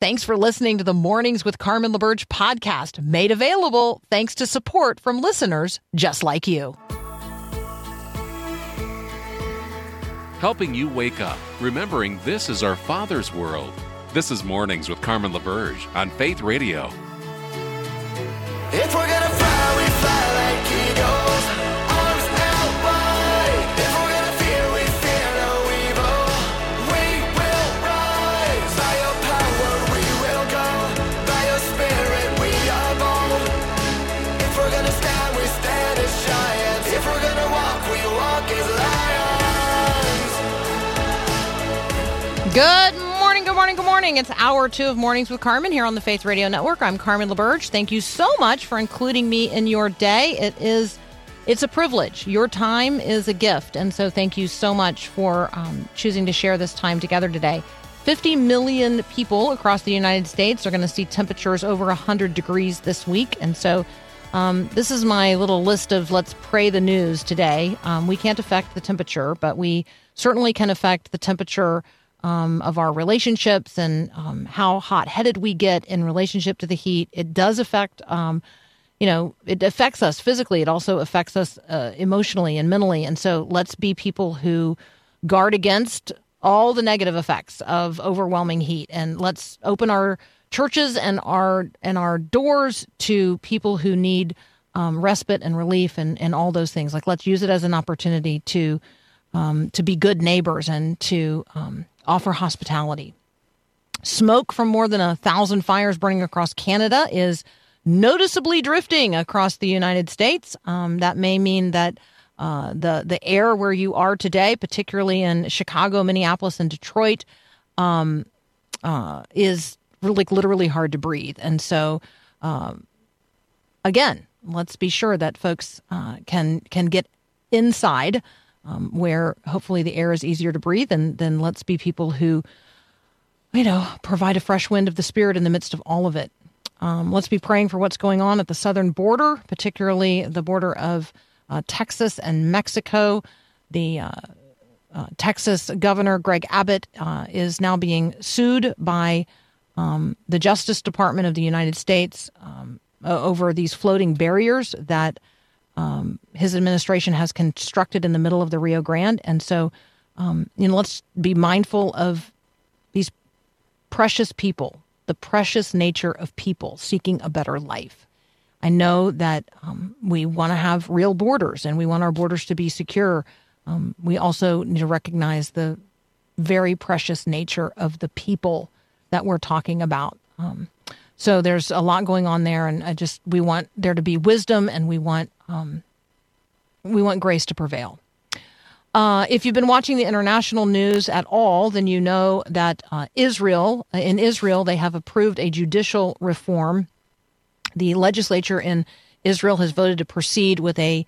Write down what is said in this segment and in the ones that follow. Thanks for listening to the Mornings with Carmen LaBerge podcast, made available thanks to support from listeners just like you. Helping you wake up, remembering this is our Father's world. This is Mornings with Carmen LaBerge on Faith Radio. If we're gonna fly, we fly like eagles. Good morning. It's hour two of Mornings with Carmen here on the Faith Radio Network. I'm Carmen LaBerge. Thank you so much for including me in your day. It's a privilege. Your time is a gift. And so thank you so much for choosing to share this time together today. 50 million people across the United States are going to see temperatures over 100 degrees this week. And so this is my little list of let's pray the news today. We can't affect the temperature, but we certainly can affect the temperature of our relationships and how hot-headed we get in relationship to the heat. It does affect, it affects us physically. It also affects us emotionally and mentally. And so let's be people who guard against all the negative effects of overwhelming heat. And let's open our churches and our doors to people who need respite and relief and all those things. Like, let's use it as an opportunity to be good neighbors and to offer hospitality. Smoke from more than 1,000 fires burning across Canada is noticeably drifting across the United States. That may mean that the air where you are today, particularly in Chicago, Minneapolis, and Detroit, is like literally hard to breathe. And so, again, let's be sure that folks can get inside, where hopefully the air is easier to breathe, and then let's be people who, provide a fresh wind of the Spirit in the midst of all of it. Let's be praying for what's going on at the southern border, particularly the border of Texas and Mexico. The Texas governor, Greg Abbott, is now being sued by the Justice Department of the United States over these floating barriers that his administration has constructed in the middle of the Rio Grande. And so, let's be mindful of these precious people, the precious nature of people seeking a better life. I know that we want to have real borders and we want our borders to be secure. We also need to recognize the very precious nature of the people that we're talking about. So there's a lot going on there, and we want there to be wisdom, and we want grace to prevail. If you've been watching the international news at all, then you know that in Israel, they have approved a judicial reform. The legislature in Israel has voted to proceed with a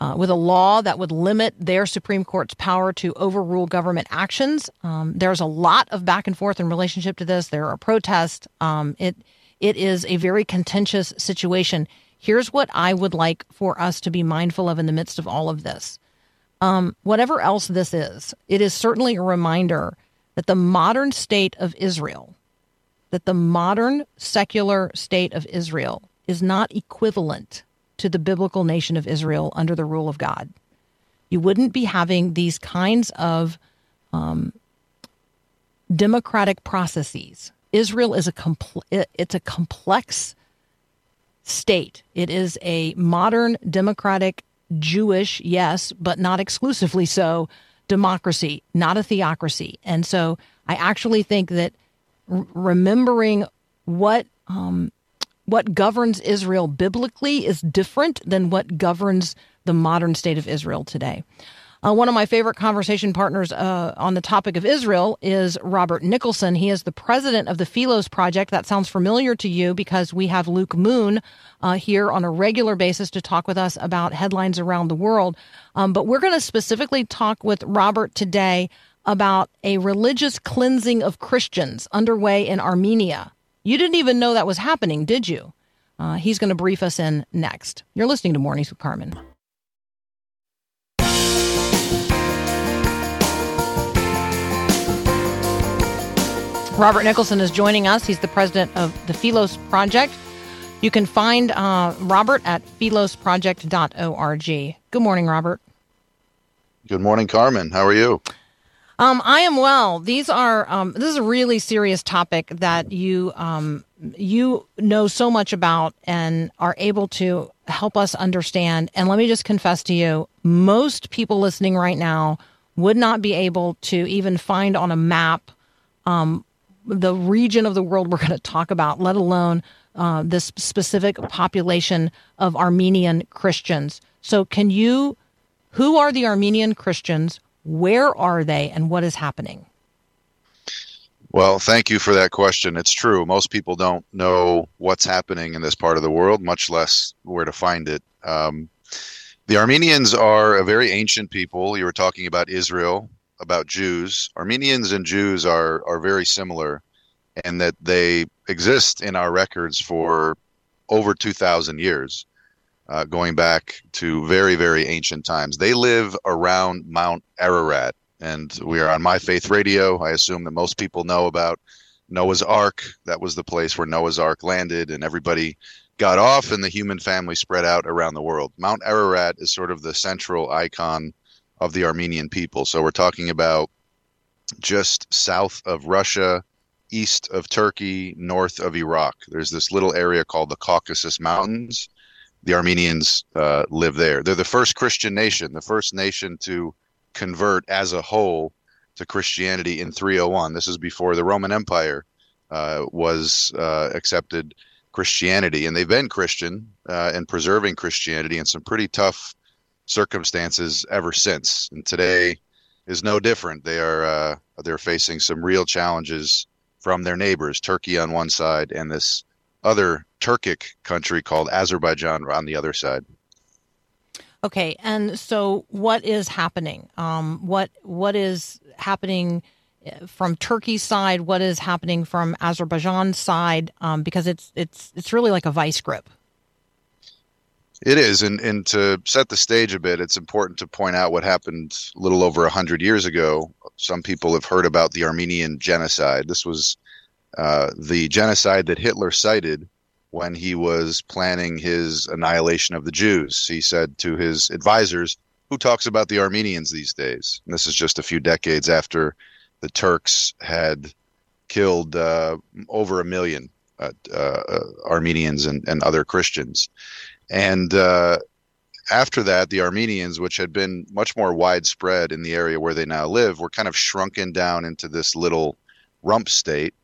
law that would limit their Supreme Court's power to overrule government actions. There's a lot of back and forth in relationship to this. There are protests. It is a very contentious situation. Here's what I would like for us to be mindful of in the midst of all of this. Whatever else this is, it is certainly a reminder that the modern state of Israel, that the modern secular state of Israel is not equivalent to the biblical nation of Israel under the rule of God. You wouldn't be having these kinds of democratic processes. Israel is a complex state. It is a modern, democratic, Jewish, yes, but not exclusively so, democracy, not a theocracy. And so I actually think that remembering what governs Israel biblically is different than what governs the modern state of Israel today. One of my favorite conversation partners on the topic of Israel is Robert Nicholson. He is the president of the Philos Project. That sounds familiar to you because we have Luke Moon here on a regular basis to talk with us about headlines around the world. But we're going to specifically talk with Robert today about a religious cleansing of Christians underway in Armenia. You didn't even know that was happening, did you? He's going to brief us in next. You're listening to Mornings with Carmen. Robert Nicholson is joining us. He's the president of the Philos Project. You can find Robert at philosproject.org. Good morning, Robert. Good morning, Carmen. How are you? I am well. These are this is a really serious topic that you you know so much about and are able to help us understand. And let me just confess to you, most people listening right now would not be able to even find on a map the region of the world we're going to talk about, let alone this specific population of Armenian Christians. So can you, who are the Armenian Christians? Where are they, and what is happening? Well, thank you for that question. It's true. Most people don't know what's happening in this part of the world, much less where to find it. The Armenians are a very ancient people. You were talking about Israel, about Jews. Armenians and Jews are very similar in that they exist in our records for over 2,000 years, going back to very, very ancient times. They live around Mount Ararat, and we are on My Faith Radio. I assume that most people know about Noah's Ark. That was the place where Noah's Ark landed, and everybody got off, and the human family spread out around the world. Mount Ararat is sort of the central icon of the Armenian people. So we're talking about just south of Russia, east of Turkey, north of Iraq. There's this little area called the Caucasus Mountains. The Armenians live there. They're the first Christian nation, the first nation to convert as a whole to Christianity in 301. This is before the Roman Empire was accepted Christianity, and they've been Christian and preserving Christianity in some pretty tough circumstances ever since. And today is no different. They are they're facing some real challenges from their neighbors, Turkey on one side and this other Turkic country called Azerbaijan on the other side. Okay, and so what is happening? What is happening from Turkey's side, what is happening from Azerbaijan's side, because it's really like a vice grip. It is, and to set the stage a bit, it's important to point out what happened a little over 100 years ago. Some people have heard about the Armenian genocide. This was the genocide that Hitler cited when he was planning his annihilation of the Jews. He said to his advisors, "Who talks about the Armenians these days?" And this is just a few decades after the Turks had killed over 1 million Armenians and other Christians. And after that, the Armenians, which had been much more widespread in the area where they now live, were kind of shrunken down into this little rump state,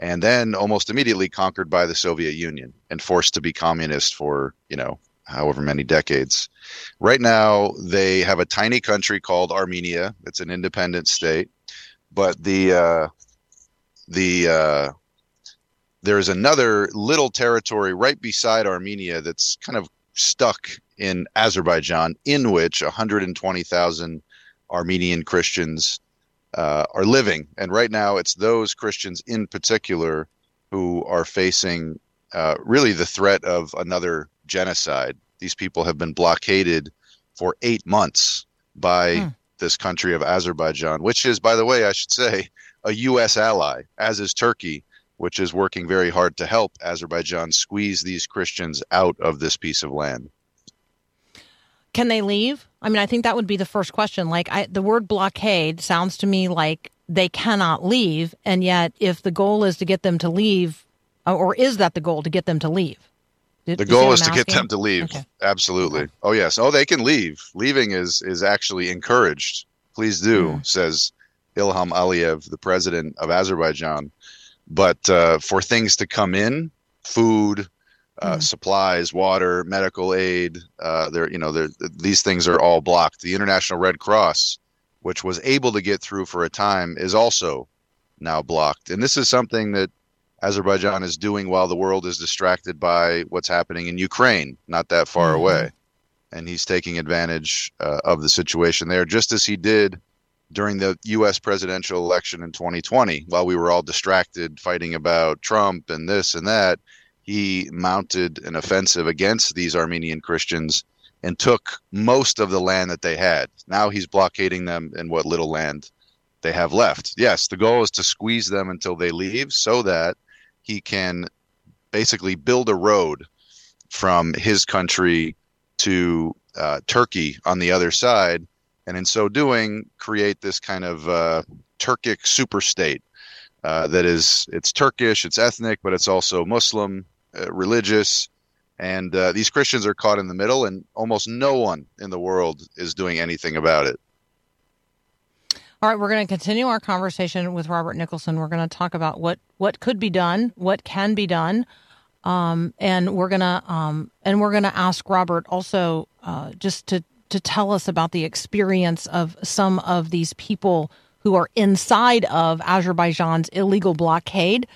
and then almost immediately conquered by the Soviet Union and forced to be communist for, you know, however many decades. Right now, they have a tiny country called Armenia. It's an independent state. But there's another little territory right beside Armenia that's kind of stuck in Azerbaijan, in which 120,000 Armenian Christians are living. And right now it's those Christians in particular who are facing really the threat of another genocide. These people have been blockaded for 8 months by this country of Azerbaijan, which is, by the way, I should say, a U.S. ally, as is Turkey, which is working very hard to help Azerbaijan squeeze these Christians out of this piece of land. Can they leave? I mean, I think that would be the first question. Like, the word blockade sounds to me like they cannot leave, and yet if the goal is to get them to leave, or is that the goal, to get them to leave? The goal is to get them to leave. Okay. Absolutely. Okay. Oh, yes. Oh, they can leave. Leaving is actually encouraged. Please do, says Ilham Aliyev, the president of Azerbaijan. But for things to come in, food, supplies, water, medical aid, these things are all blocked. The International Red Cross, which was able to get through for a time, is also now blocked. And this is something that Azerbaijan is doing while the world is distracted by what's happening in Ukraine, not that far away. And he's taking advantage of the situation there, just as he did during the U.S. presidential election in 2020. While we were all distracted fighting about Trump and this and that, he mounted an offensive against these Armenian Christians and took most of the land that they had. Now he's blockading them in what little land they have left. Yes, the goal is to squeeze them until they leave so that he can basically build a road from his country to Turkey on the other side, and in so doing, create this kind of Turkic superstate that is, it's Turkish, it's ethnic, but it's also Muslim, religious, and these Christians are caught in the middle, and almost no one in the world is doing anything about it. All right, we're going to continue our conversation with Robert Nicholson. We're going to talk about what could be done, what can be done, and we're going to ask Robert also just to tell us about the experience of some of these people who are inside of Azerbaijan's illegal blockade.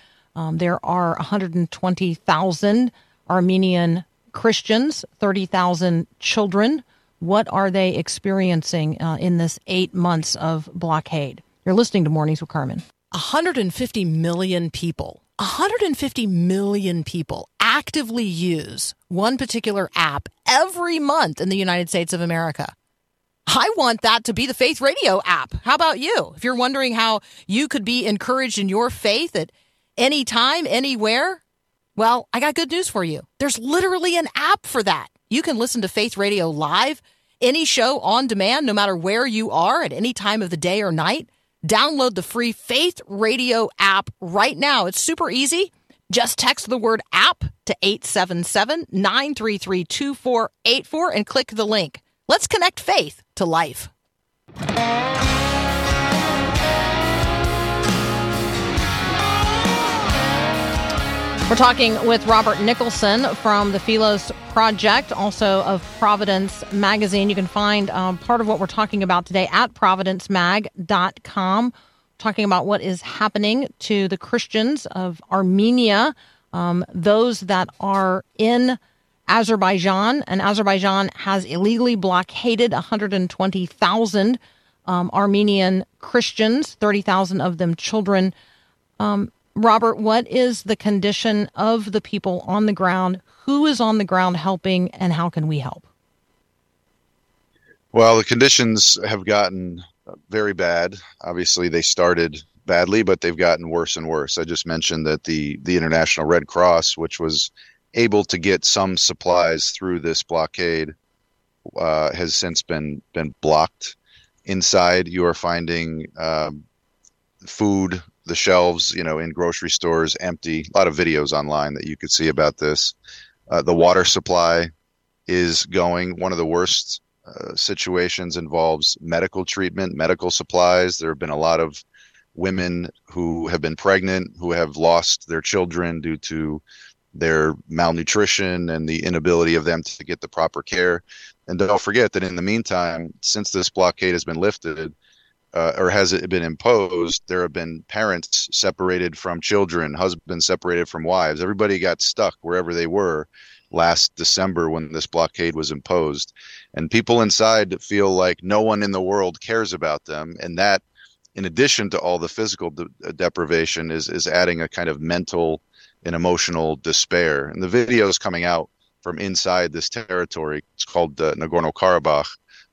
There are 120,000 Armenian Christians, 30,000 children. What are they experiencing in this 8 months of blockade? You're listening to Mornings with Carmen. 150 million people, 150 million people actively use one particular app every month in the United States of America. I want that to be the Faith Radio app. How about you? If you're wondering how you could be encouraged in your faith at any time, anywhere, well, I got good news for you. There's literally an app for that. You can listen to Faith Radio live, any show on demand, no matter where you are at any time of the day or night. Download the free Faith Radio app right now. It's super easy. Just text the word app to 877-933-2484 and click the link. Let's connect faith to life. We're talking with Robert Nicholson from the Philos Project, also of Providence Magazine. You can find part of what we're talking about today at providencemag.com, talking about what is happening to the Christians of Armenia, those that are in Azerbaijan. And Azerbaijan has illegally blockaded 120,000 Armenian Christians, 30,000 of them children. Robert, what is the condition of the people on the ground? Who is on the ground helping, and how can we help? Well, the conditions have gotten very bad. Obviously, they started badly, but they've gotten worse and worse. I just mentioned that the International Red Cross, which was able to get some supplies through this blockade, has since been blocked. Inside, you are finding food, the shelves, in grocery stores, empty. A lot of videos online that you could see about this. The water supply is going. One of the worst situations involves medical treatment, medical supplies. There have been a lot of women who have been pregnant, who have lost their children due to their malnutrition and the inability of them to get the proper care. And don't forget that in the meantime, since this blockade has been lifted, or has it been imposed, there have been parents separated from children, husbands separated from wives. Everybody got stuck wherever they were last December when this blockade was imposed. And people inside feel like no one in the world cares about them. And that, in addition to all the physical deprivation, is adding a kind of mental and emotional despair. And the videos coming out from inside this territory, it's called Nagorno-Karabakh,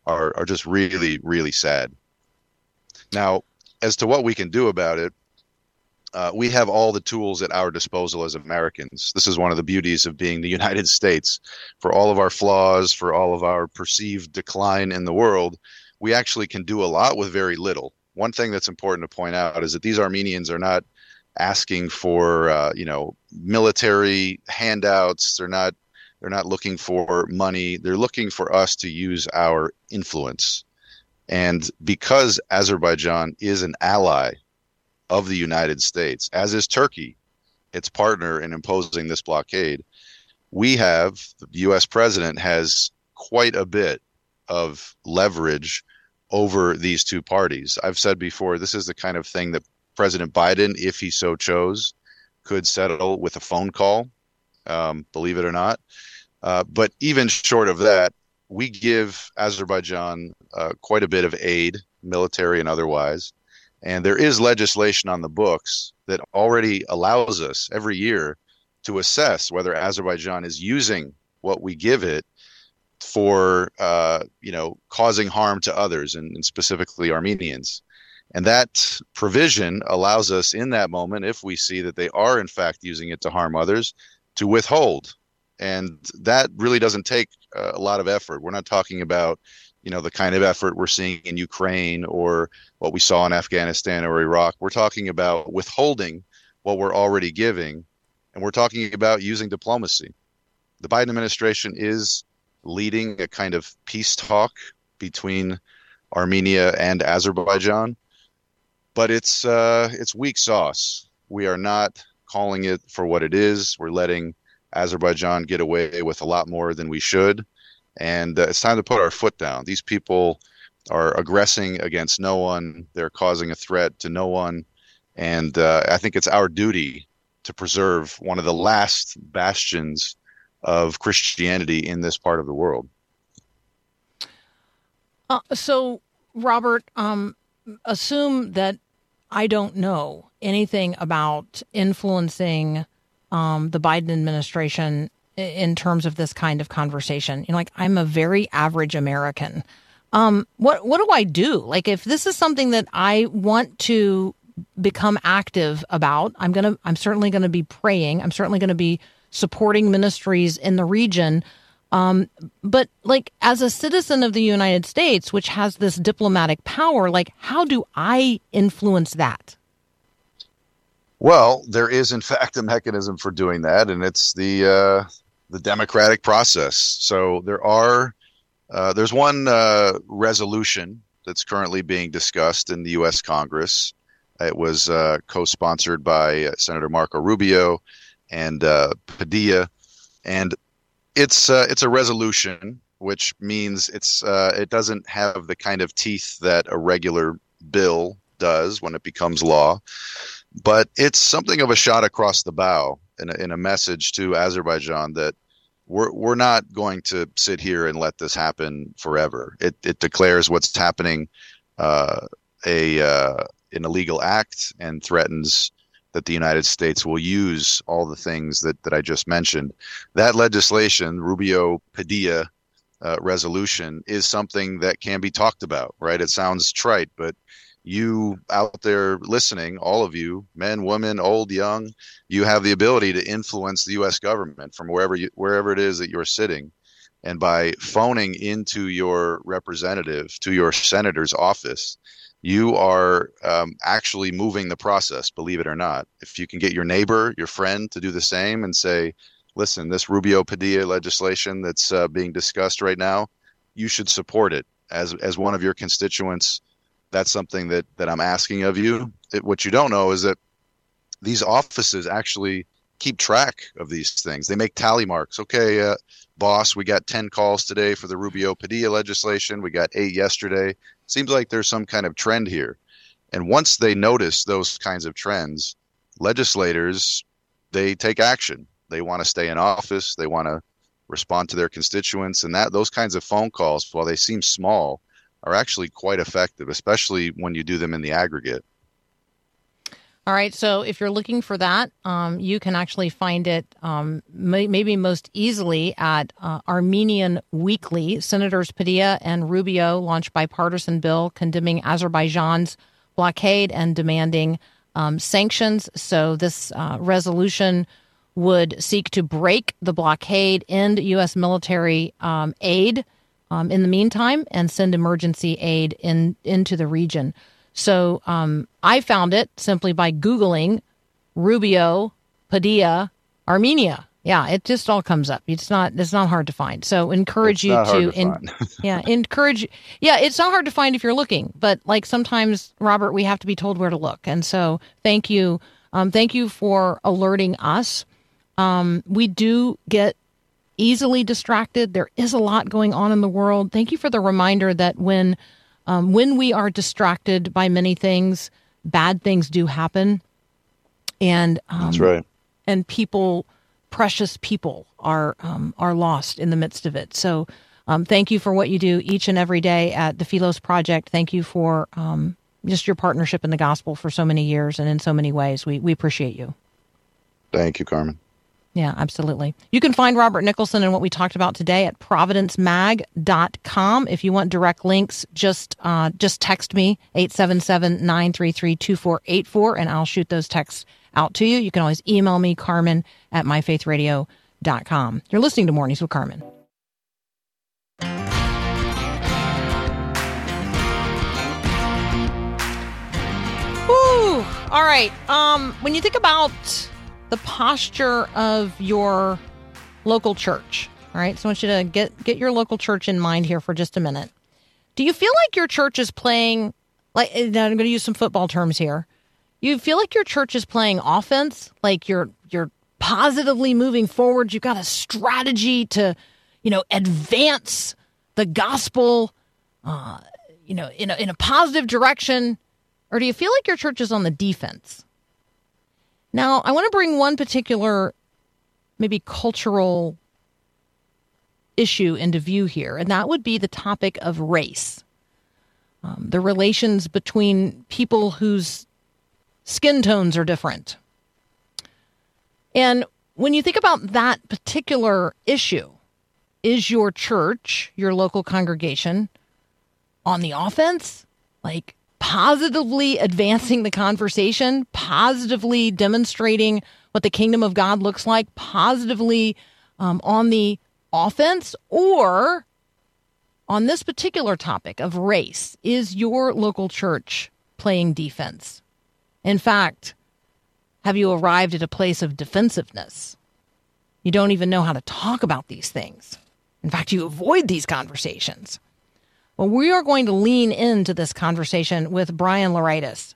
are just really, really sad. Now, as to what we can do about it, we have all the tools at our disposal as Americans. This is one of the beauties of being the United States. For all of our flaws, for all of our perceived decline in the world, we actually can do a lot with very little. One thing that's important to point out is that these Armenians are not asking for, military handouts. They're not looking for money. They're looking for us to use our influence. And because Azerbaijan is an ally of the United States, as is Turkey, its partner in imposing this blockade, the U.S. president has quite a bit of leverage over these two parties. I've said before, this is the kind of thing that President Biden, if he so chose, could settle with a phone call, believe it or not. But even short of that, we give Azerbaijan quite a bit of aid, military and otherwise. And there is legislation on the books that already allows us every year to assess whether Azerbaijan is using what we give it for, causing harm to others and specifically Armenians. And that provision allows us in that moment, if we see that they are in fact using it to harm others, to withhold. And that really doesn't take a lot of effort. We're not talking about, you know, the kind of effort we're seeing in Ukraine or what we saw in Afghanistan or Iraq. We're talking about withholding what we're already giving, and we're talking about using diplomacy. The Biden administration is leading a kind of peace talk between Armenia and Azerbaijan, but it's weak sauce. We are not calling it for what it is. We're letting Azerbaijan get away with a lot more than we should, and it's time to put our foot down. These people are aggressing against no one. They're causing a threat to no one, and I think it's our duty to preserve one of the last bastions of Christianity in this part of the world. So, Robert, assume that I don't know anything about influencing the Biden administration in terms of this kind of conversation. You know, like, I'm a very average American. What do I do? Like, if this is something that I want to become active about, I'm certainly gonna be praying. I'm certainly gonna be supporting ministries in the region. But like, as a citizen of the United States, which has this diplomatic power, like, how do I influence that? Well, there is in fact a mechanism for doing that, and it's the democratic process. So there's one resolution that's currently being discussed in the U.S. Congress. It was co-sponsored by Senator Marco Rubio and Padilla, and it's a resolution, which means it doesn't have the kind of teeth that a regular bill does when it becomes law, but it's something of a shot across the bow in a message to Azerbaijan that we're not going to sit here and let this happen forever. It declares what's happening an illegal act and threatens that the United States will use all the things that I just mentioned. That legislation, Rubio-Padilla resolution, is something that can be talked about, right? It sounds trite, but you out there listening, all of you, men, women, old, young, you have the ability to influence the U.S. government from wherever it is that you're sitting. And by phoning into your representative, to your senator's office, you are actually moving the process, believe it or not. If you can get your neighbor, your friend to do the same and say, listen, this Rubio-Padilla legislation that's being discussed right now, you should support it. As one of your constituents, that's something that I'm asking of you. What you don't know is that these offices actually keep track of these things. They make tally marks. Okay, boss, we got 10 calls today for the Rubio-Padilla legislation. We got 8 yesterday. Seems like there's some kind of trend here. And once they notice those kinds of trends, legislators, they take action. They want to stay in office. They want to respond to their constituents. And those kinds of phone calls, while they seem small, are actually quite effective, especially when you do them in the aggregate. All right. So if you're looking for that, you can actually find it maybe most easily at Armenian Weekly. Senators Padilla and Rubio launched bipartisan bill condemning Azerbaijan's blockade and demanding sanctions. So this resolution would seek to break the blockade, end U.S. military aid in the meantime, and send emergency aid into the region. So I found it simply by Googling Rubio, Padilla, Armenia. Yeah, it just all comes up. It's not hard to find. So it's not hard to find if you're looking. But like sometimes, Robert, we have to be told where to look. And so thank you for alerting us. We do get easily distracted. There is a lot going on in the world. Thank you for the reminder that when we are distracted by many things, bad things do happen. And that's right. And people, precious people, are lost in the midst of it. So thank you for what you do each and every day at the Philos Project. Thank you for just your partnership in the gospel for so many years and in so many ways. We appreciate you. Thank you, Carmen. Yeah, absolutely. You can find Robert Nicholson and what we talked about today at providencemag.com. If you want direct links, just text me, 877-933-2484, and I'll shoot those texts out to you. You can always email me, carmen@myfaithradio.com. You're listening to Mornings with Carmen. Woo! All right. When you think about the posture of your local church. All right. So I want you to get your local church in mind here for just a minute. Do you feel like your church is playing, like, I'm going to use some football terms here. You feel like your church is playing offense, like you're positively moving forward. You've got a strategy to, advance the gospel, in a positive direction. Or do you feel like your church is on the defense? Now, I want to bring one particular, maybe cultural issue into view here, and that would be the topic of race. The relations between people whose skin tones are different. And when you think about that particular issue, is your church, your local congregation, on the offense? Like, positively advancing the conversation, positively demonstrating what the kingdom of God looks like, positively on the offense, or on this particular topic of race, is your local church playing defense? In fact, have you arrived at a place of defensiveness? You don't even know how to talk about these things. In fact, you avoid these conversations. Well, we are going to lean into this conversation with Bryan Loritts.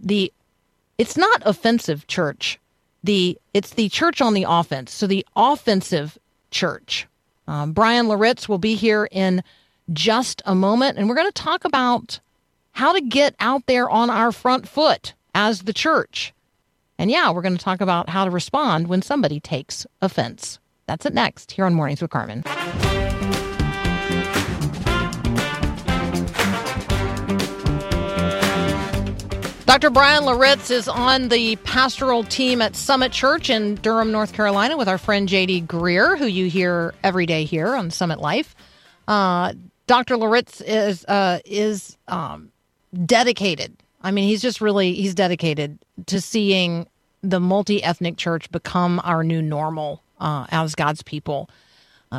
It's not offensive church. It's the church on the offense. So the offensive church. Bryan Loritts will be here in just a moment, and we're going to talk about how to get out there on our front foot as the church. And yeah, we're going to talk about how to respond when somebody takes offense. That's it next here on Mornings with Carmen. Dr. Bryan Loritts is on the pastoral team at Summit Church in Durham, North Carolina, with our friend J.D. Greer, who you hear every day here on Summit Life. Dr. Loritts is dedicated. I mean, he's dedicated to seeing the multi-ethnic church become our new normal as God's people.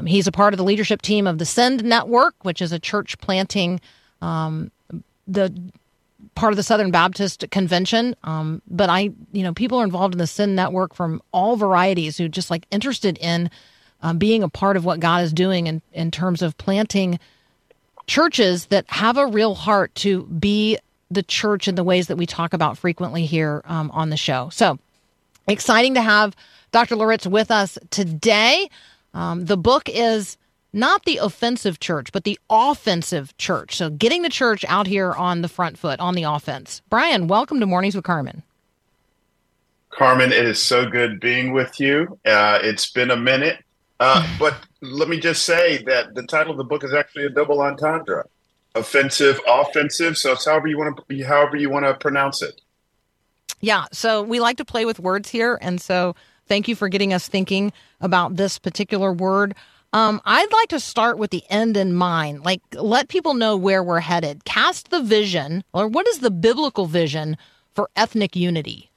He's a part of the leadership team of the Send Network, which is a church planting part of the Southern Baptist Convention, but people are involved in the Send Network from all varieties who just like interested in being a part of what God is doing in terms of planting churches that have a real heart to be the church in the ways that we talk about frequently here on the show. So exciting to have Dr. Loritts with us today. The book is not the offensive church, but the offensive church. So getting the church out here on the front foot, on the offense. Bryan, welcome to Mornings with Carmen. Carmen, it is so good being with you. It's been a minute, but let me just say that the title of the book is actually a double entendre. Offensive, offensive, so it's however you want to pronounce it. Yeah, so we like to play with words here, and so thank you for getting us thinking about this particular word. I'd like to start with the end in mind, like let people know where we're headed. Cast the vision, or what is the biblical vision for ethnic unity?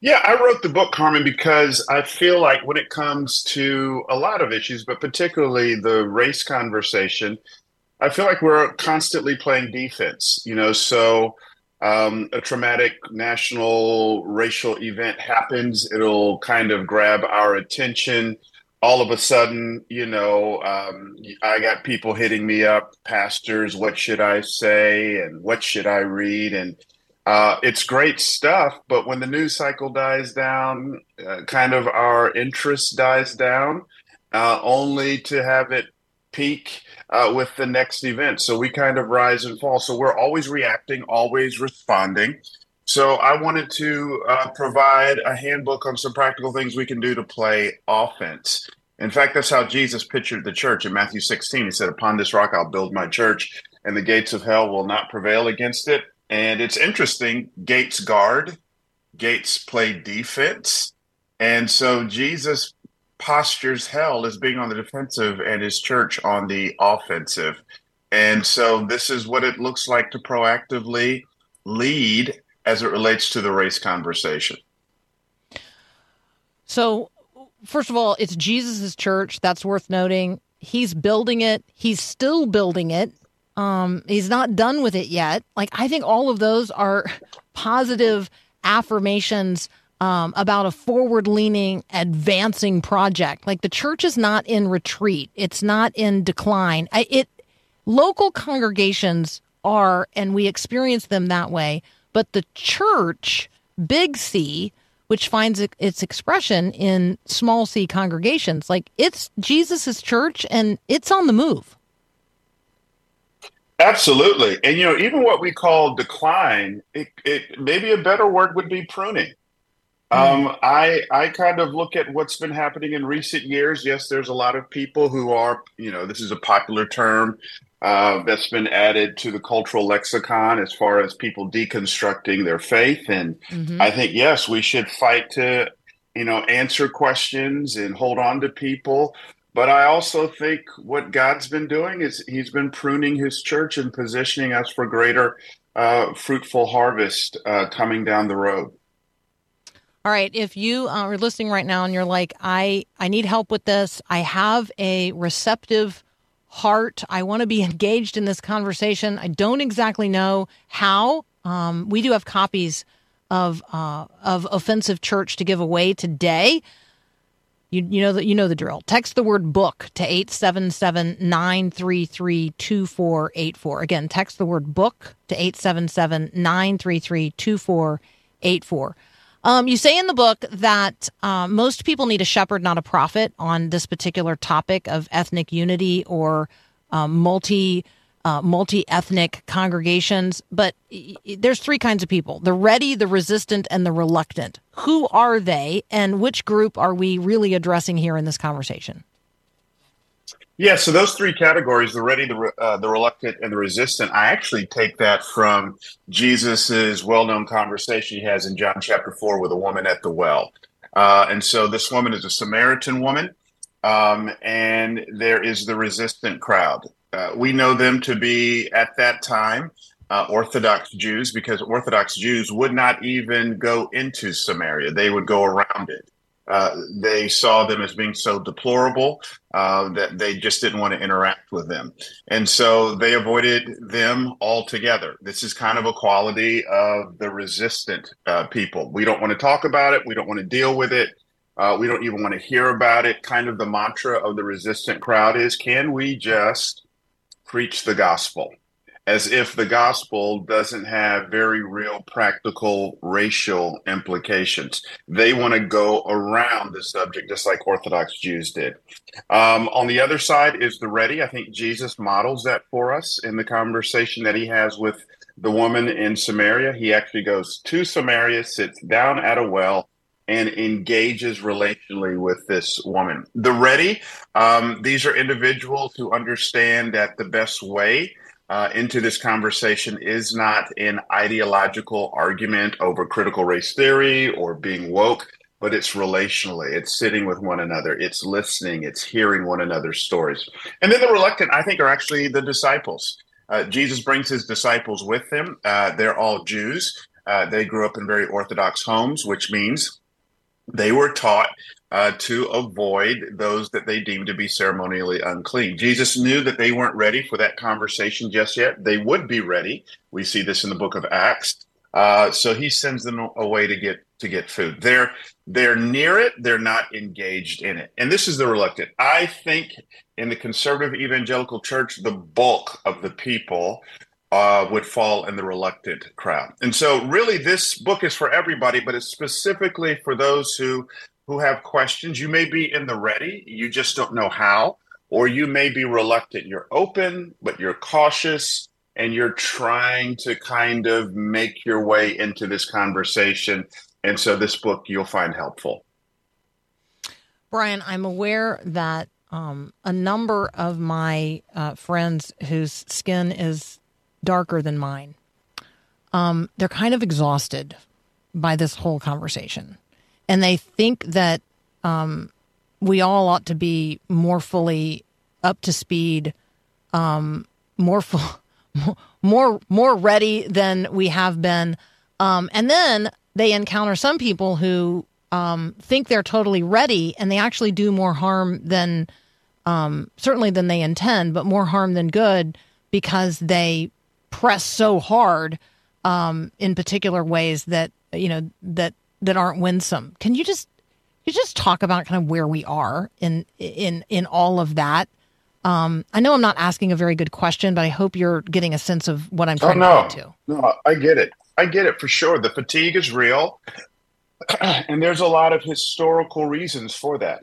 Yeah, I wrote the book, Carmen, because I feel like when it comes to a lot of issues, but particularly the race conversation, I feel like we're constantly playing defense, so a traumatic national racial event happens. It'll kind of grab our attention. All of a sudden, I got people hitting me up, pastors, what should I say and what should I read? And it's great stuff. But when the news cycle dies down, kind of our interest dies down, only to have it peak with the next event. So we kind of rise and fall. So we're always reacting, always responding. So I wanted to provide a handbook on some practical things we can do to play offense. In fact, that's how Jesus pictured the church in Matthew 16. He said, upon this rock, I'll build my church and the gates of hell will not prevail against it. And it's interesting. Gates guard, gates play defense, And so Jesus postures hell as being on the defensive and his church on the offensive. And so this is what it looks like to proactively lead as it relates to the race conversation. So first of all, it's Jesus's church. That's worth noting. He's building it. He's still building it. He's not done with it yet. Like, I think all of those are positive affirmations about a forward-leaning, advancing project. Like, the church is not in retreat. It's not in decline. Local congregations are, and we experience them that way, but the church, big C, which finds its expression in small C congregations, like, it's Jesus's church, and it's on the move. Absolutely. And, you know, even what we call decline, it maybe a better word would be pruning. I kind of look at what's been happening in recent years. Yes, there's a lot of people who are, you know, this is a popular term that's been added to the cultural lexicon as far as people deconstructing their faith. And I think, yes, we should fight to, you know, answer questions and hold on to people. But I also think what God's been doing is he's been pruning his church and positioning us for greater fruitful harvest coming down the road. All right, if you are listening right now and you're like, I need help with this, I have a receptive heart, I want to be engaged in this conversation, I don't exactly know how, we do have copies of Offensive Church to give away today. You know the drill. Text the word book to 877-933-2484. Again, text the word book to 877-933-2484. You say in the book that most people need a shepherd, not a prophet, on this particular topic of ethnic unity or multi-ethnic congregations. But there's three kinds of people: the ready, the resistant, and the reluctant. Who are they, and which group are we really addressing here in this conversation? Yeah, so those three categories, the ready, the reluctant, and the resistant, I actually take that from Jesus's well-known conversation he has in John chapter 4 with a woman at the well. And so this woman is a Samaritan woman, and there is the resistant crowd. We know them to be, at that time, Orthodox Jews, because Orthodox Jews would not even go into Samaria. They would go around it. They saw them as being so deplorable that they just didn't want to interact with them. And so they avoided them altogether. This is kind of a quality of the resistant people. We don't want to talk about it. We don't want to deal with it. We don't even want to hear about it. Kind of the mantra of the resistant crowd is, can we just preach the gospel? As if the gospel doesn't have very real practical racial implications. They want to go around the subject just like Orthodox Jews did. On the other side is the ready. I think Jesus models that for us in the conversation that he has with the woman in Samaria. He actually goes to Samaria, sits down at a well, and engages relationally with this woman. The ready, these are individuals who understand that the best way into this conversation is not an ideological argument over critical race theory or being woke, but it's relationally. It's sitting with one another. It's listening. It's hearing one another's stories. And then the reluctant, I think, are actually the disciples. Jesus brings his disciples with him. They're all Jews. They grew up in very Orthodox homes, which means they were taught to avoid those that they deemed to be ceremonially unclean. Jesus knew that they weren't ready for that conversation just yet. They would be ready. We see this in the book of Acts. So he sends them away to get food. They're near it. They're not engaged in it. And this is the reluctant. I think in the conservative evangelical church, the bulk of the people would fall in the reluctant crowd. And so really this book is for everybody, but it's specifically for those who have questions. You may be in the ready, you just don't know how, or you may be reluctant. You're open, but you're cautious, and you're trying to kind of make your way into this conversation. And so this book you'll find helpful. Bryan, I'm aware that a number of my friends whose skin is darker than mine, they're kind of exhausted by this whole conversation. And they think that we all ought to be more fully up to speed, more ready than we have been. And then they encounter some people who think they're totally ready, and they actually do more harm than, certainly than they intend, but more harm than good, because they press so hard in particular ways that, you know, that aren't winsome. Can you just talk about kind of where we are in all of that? I know I'm not asking a very good question, but I hope you're getting a sense of what I'm trying to get to. No, I get it. I get it for sure. The fatigue is real, and there's a lot of historical reasons for that.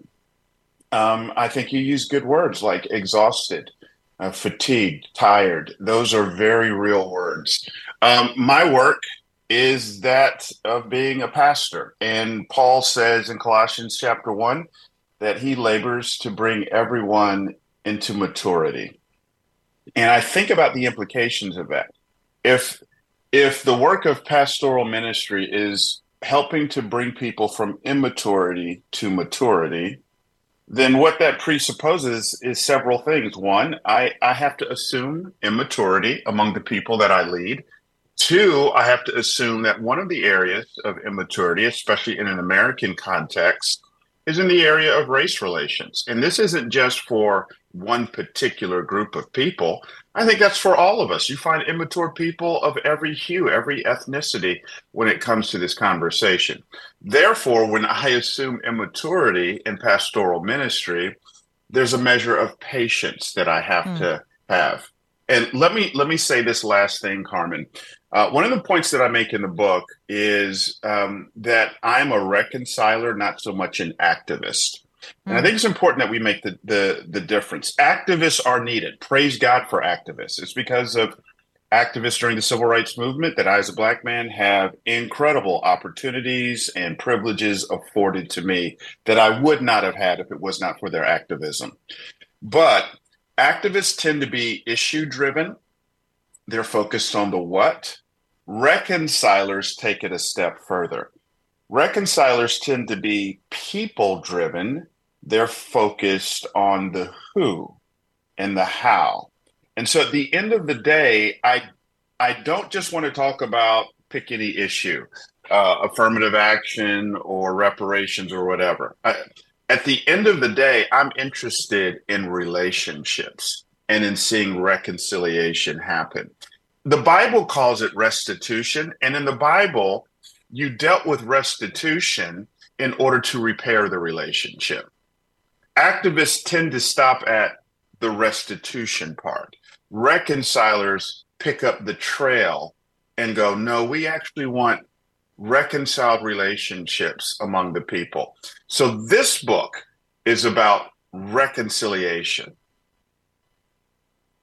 I think you use good words like exhausted, fatigued, tired. Those are very real words. My work is that of being a pastor. And Paul says in Colossians chapter 1 that he labors to bring everyone into maturity. And I think about the implications of that. If the work of pastoral ministry is helping to bring people from immaturity to maturity, then what that presupposes is several things. One, I have to assume immaturity among the people that I lead. Two, I have to assume that one of the areas of immaturity, especially in an American context, is in the area of race relations. And this isn't just for one particular group of people. I think that's for all of us. You find immature people of every hue, every ethnicity when it comes to this conversation. Therefore, when I assume immaturity in pastoral ministry, there's a measure of patience that I have to have. And let me say this last thing, Carmen. One of the points that I make in the book is that I'm a reconciler, not so much an activist. And I think it's important that we make the difference. Activists are needed. Praise God for activists. It's because of activists during the civil rights movement that I, as a black man, have incredible opportunities and privileges afforded to me that I would not have had if it was not for their activism. But activists tend to be issue-driven. They're focused on the what. Reconcilers take it a step further. Reconcilers tend to be people-driven. They're focused on the who and the how. And so at the end of the day, I don't just want to talk about, pick any issue, affirmative action or reparations or whatever. At the end of the day, I'm interested in relationships and in seeing reconciliation happen. The Bible calls it restitution. And in the Bible, you dealt with restitution in order to repair the relationship. Activists tend to stop at the restitution part. Reconcilers pick up the trail and go, no, we actually want reconciled relationships among the people. So this book is about reconciliation.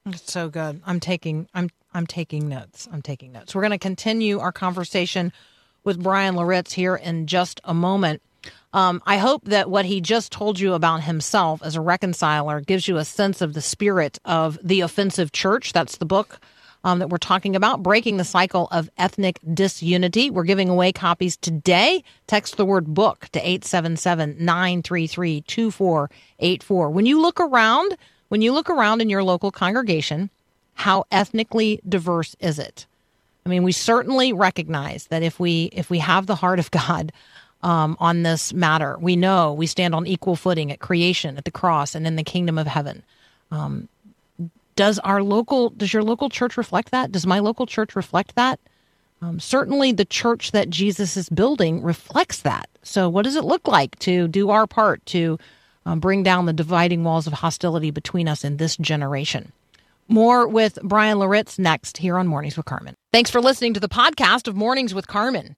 That's so good. I'm taking notes. We're going to continue our conversation with Bryan Loritts here in just a moment. I hope that what he just told you about himself as a reconciler gives you a sense of the spirit of The Offensive Church. That's the book that we're talking about, Breaking the Cycle of Ethnic Disunity. We're giving away copies today. Text the word book to 877-933-2484. When you look around in your local congregation, how ethnically diverse is it? I mean, we certainly recognize that if we have the heart of God on this matter, we know we stand on equal footing at creation, at the cross, and in the kingdom of heaven. Does your local church reflect that? Does my local church reflect that? Certainly the church that Jesus is building reflects that. So what does it look like to do our part to bring down the dividing walls of hostility between us in this generation? More with Bryan Loritts next here on Mornings with Carmen. Thanks for listening to the podcast of Mornings with Carmen.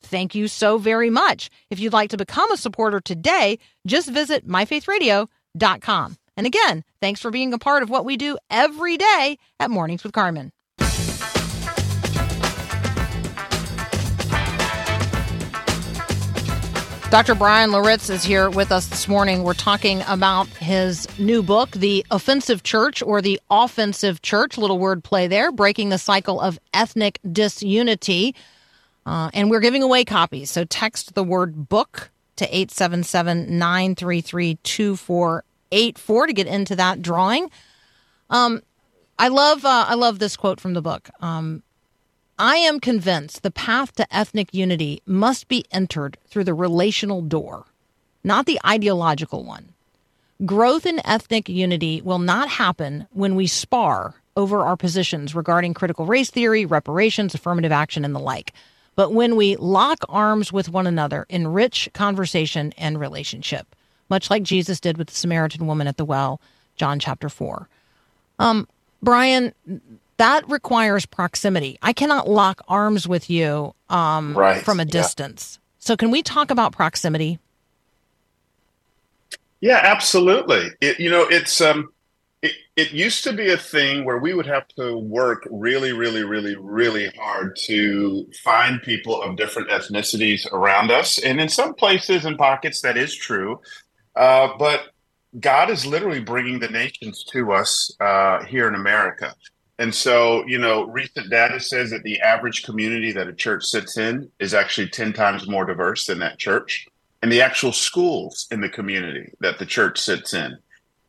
thank you so very much. If you'd like to become a supporter today, just visit myfaithradio.com. And again, thanks for being a part of what we do every day at Mornings with Carmen. Dr. Bryan Loritts is here with us this morning. We're talking about his new book, The Offensive Church, or The Offensive Church, little word play there, Breaking the Cycle of Ethnic Disunity. And we're giving away copies. So text the word book to 877-933-2484 to get into that drawing. I love this quote from the book. I am convinced the path to ethnic unity must be entered through the relational door, not the ideological one. Growth in ethnic unity will not happen when we spar over our positions regarding critical race theory, reparations, affirmative action, and the like, but when we lock arms with one another in rich conversation and relationship, much like Jesus did with the Samaritan woman at the well, John chapter 4. Bryan, that requires proximity. I cannot lock arms with you from a distance. Yeah. So can we talk about proximity? Yeah, absolutely. It used to be a thing where we would have to work really, really, really, really hard to find people of different ethnicities around us. And in some places and pockets, that is true. But God is literally bringing the nations to us here in America. And so, recent data says that the average community that a church sits in is actually 10 times more diverse than that church. And the actual schools in the community that the church sits in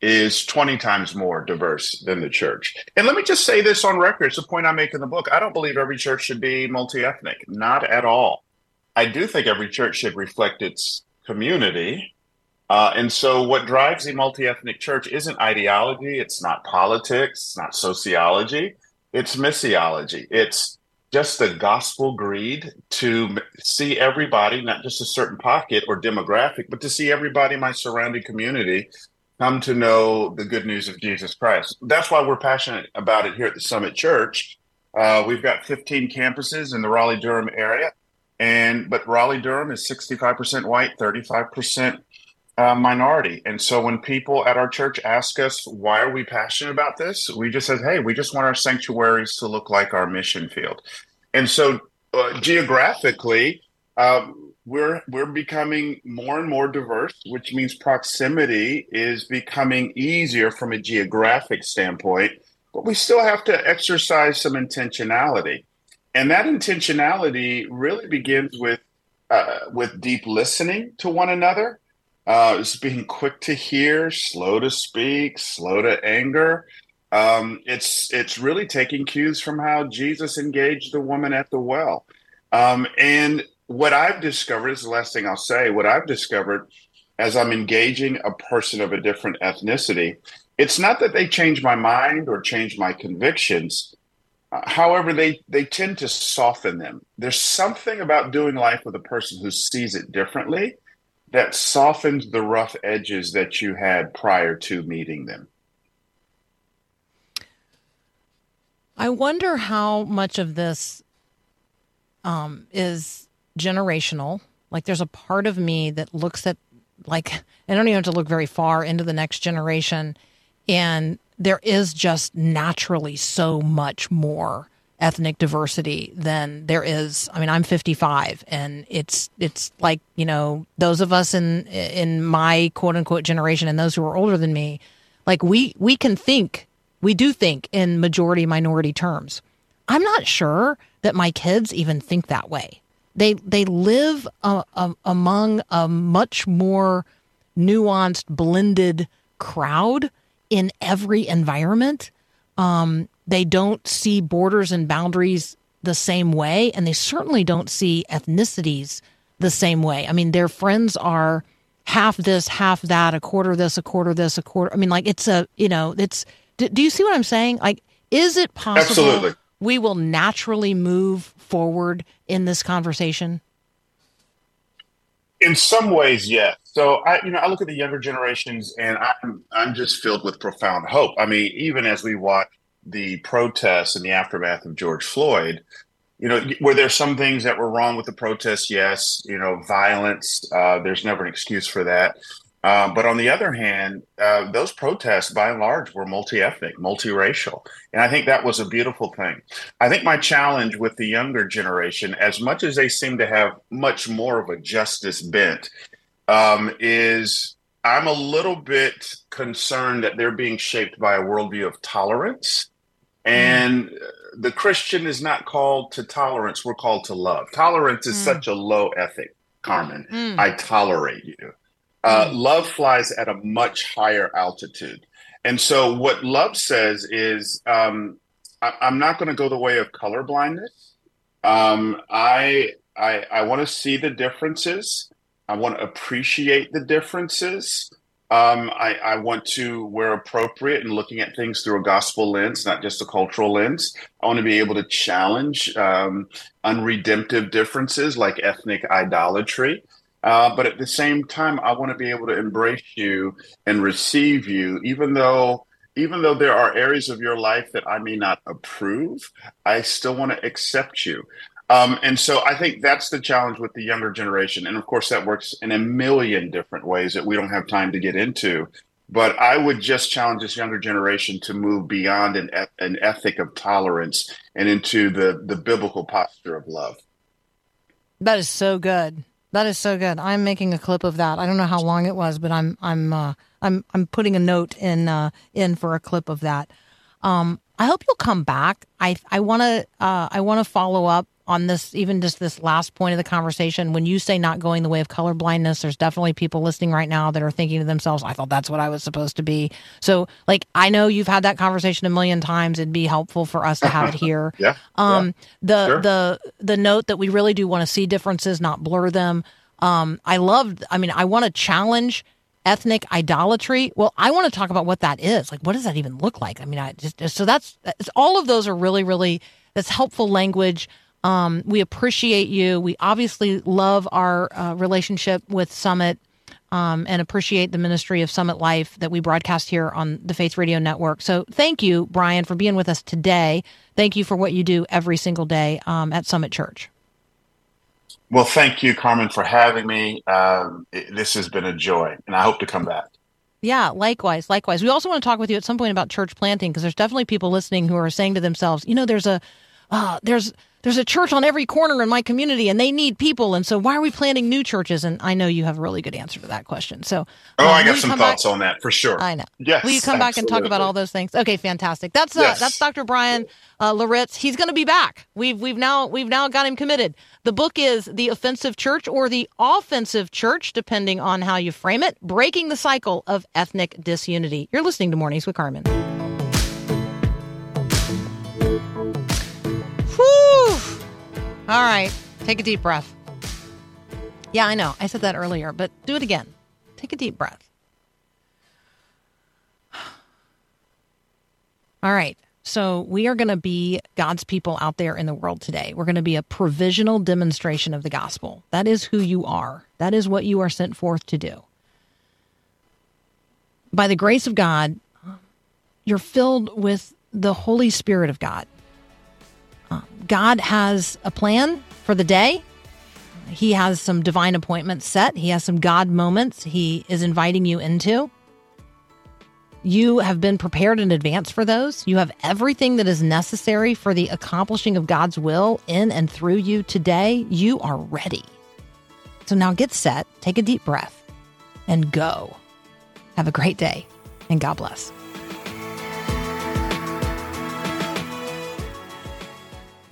is 20 times more diverse than the church. And let me just say this on record. It's a point I make in the book. I don't believe every church should be multi-ethnic. Not at all. I do think every church should reflect its community. And so what drives a multi-ethnic church isn't ideology, it's not politics, it's not sociology, it's missiology. It's just the gospel greed to see everybody, not just a certain pocket or demographic, but to see everybody in my surrounding community come to know the good news of Jesus Christ. That's why we're passionate about it here at the Summit Church. We've got 15 campuses in the Raleigh-Durham area, but Raleigh-Durham is 65% white, 35% minority. And so when people at our church ask us, why are we passionate about this? We just said, hey, we just want our sanctuaries to look like our mission field. And so geographically, we're becoming more and more diverse, which means proximity is becoming easier from a geographic standpoint, but we still have to exercise some intentionality. And that intentionality really begins with deep listening to one another. It's being quick to hear, slow to speak, slow to anger. It's really taking cues from how Jesus engaged the woman at the well. And what I've discovered, this is the last thing I'll say, what I've discovered as I'm engaging a person of a different ethnicity, it's not that they change my mind or change my convictions. However, they tend to soften them. There's something about doing life with a person who sees it differently that softens the rough edges that you had prior to meeting them. I wonder how much of this is generational. Like, there's a part of me that looks at, like, I don't even have to look very far into the next generation, and there is just naturally so much more ethnic diversity than there is. I mean, I'm 55, and it's like, those of us in my quote unquote generation and those who are older than me, like we do think in majority minority terms. I'm not sure that my kids even think that way. They live among a much more nuanced, blended crowd in every environment. They don't see borders and boundaries the same way, and they certainly don't see ethnicities the same way. I mean, their friends are half this, half that, a quarter this, a quarter this, a quarter. I mean, like, do you see what I'm saying? Like, is it possible Absolutely. We will naturally move forward in this conversation? In some ways, yes. So I look at the younger generations, and I'm just filled with profound hope. I mean, even as we watch the protests and the aftermath of George Floyd, were there some things that were wrong with the protests? Yes. Violence, there's never an excuse for that. But on the other hand, those protests, by and large, were multi-ethnic, multiracial. And I think that was a beautiful thing. I think my challenge with the younger generation, as much as they seem to have much more of a justice bent, is I'm a little bit concerned that they're being shaped by a worldview of tolerance. And the Christian is not called to tolerance. We're called to love. Tolerance is such a low ethic, Carmen. I tolerate you. Love flies at a much higher altitude. And so what love says is, I'm not going to go the way of colorblindness. I want to see the differences. I want to appreciate the differences. I want to, where appropriate, and looking at things through a gospel lens, not just a cultural lens. I want to be able to challenge unredemptive differences like ethnic idolatry. But at the same time, I want to be able to embrace you and receive you, even though there are areas of your life that I may not approve, I still want to accept you. And so I think that's the challenge with the younger generation. And of course, that works in a million different ways that we don't have time to get into. But I would just challenge this younger generation to move beyond an ethic of tolerance and into the biblical posture of love. That is so good. That is so good. I'm making a clip of that. I don't know how long it was, but I'm putting a note in for a clip of that. I hope you'll come back. I want to follow up on this, even just this last point of the conversation. When you say not going the way of colorblindness, there's definitely people listening right now that are thinking to themselves, I thought that's what I was supposed to be. So, like, I know you've had that conversation a million times. It'd be helpful for us to have it here. The note that we really do want to see differences, not blur them. I want to challenge ethnic idolatry. Well, I want to talk about what that is. Like, what does that even look like? I mean, all of those are really, really, that's helpful language. We appreciate you. We obviously love our relationship with Summit and appreciate the ministry of Summit Life that we broadcast here on the Faith Radio Network. So thank you, Bryan, for being with us today. Thank you for what you do every single day at Summit Church. Well, thank you, Carmen, for having me. This has been a joy, and I hope to come back. Yeah, likewise. We also want to talk with you at some point about church planting, because there's definitely people listening who are saying to themselves, there's a church on every corner in my community, and they need people. And so why are we planting new churches? And I know you have a really good answer to that question. So, I got some thoughts on that for sure. I know. Yes, will you come back and talk about all those things? Okay, fantastic. That's Dr. Bryan Loritts. He's going to be back. We've now got him committed. The book is The Offensive Church, or The Offensive Church, depending on how you frame it. Breaking the Cycle of Ethnic Disunity. You're listening to Mornings with Carmen. All right. Take a deep breath. Yeah, I know. I said that earlier, but do it again. Take a deep breath. All right. So we are going to be God's people out there in the world today. We're going to be a provisional demonstration of the gospel. That is who you are. That is what you are sent forth to do. By the grace of God, you're filled with the Holy Spirit of God. God has a plan for the day. He has some divine appointments set. He has some God moments he is inviting you into. You have been prepared in advance for those. You have everything that is necessary for the accomplishing of God's will in and through you today. You are ready. So now get set, take a deep breath, and go. Have a great day, and God bless.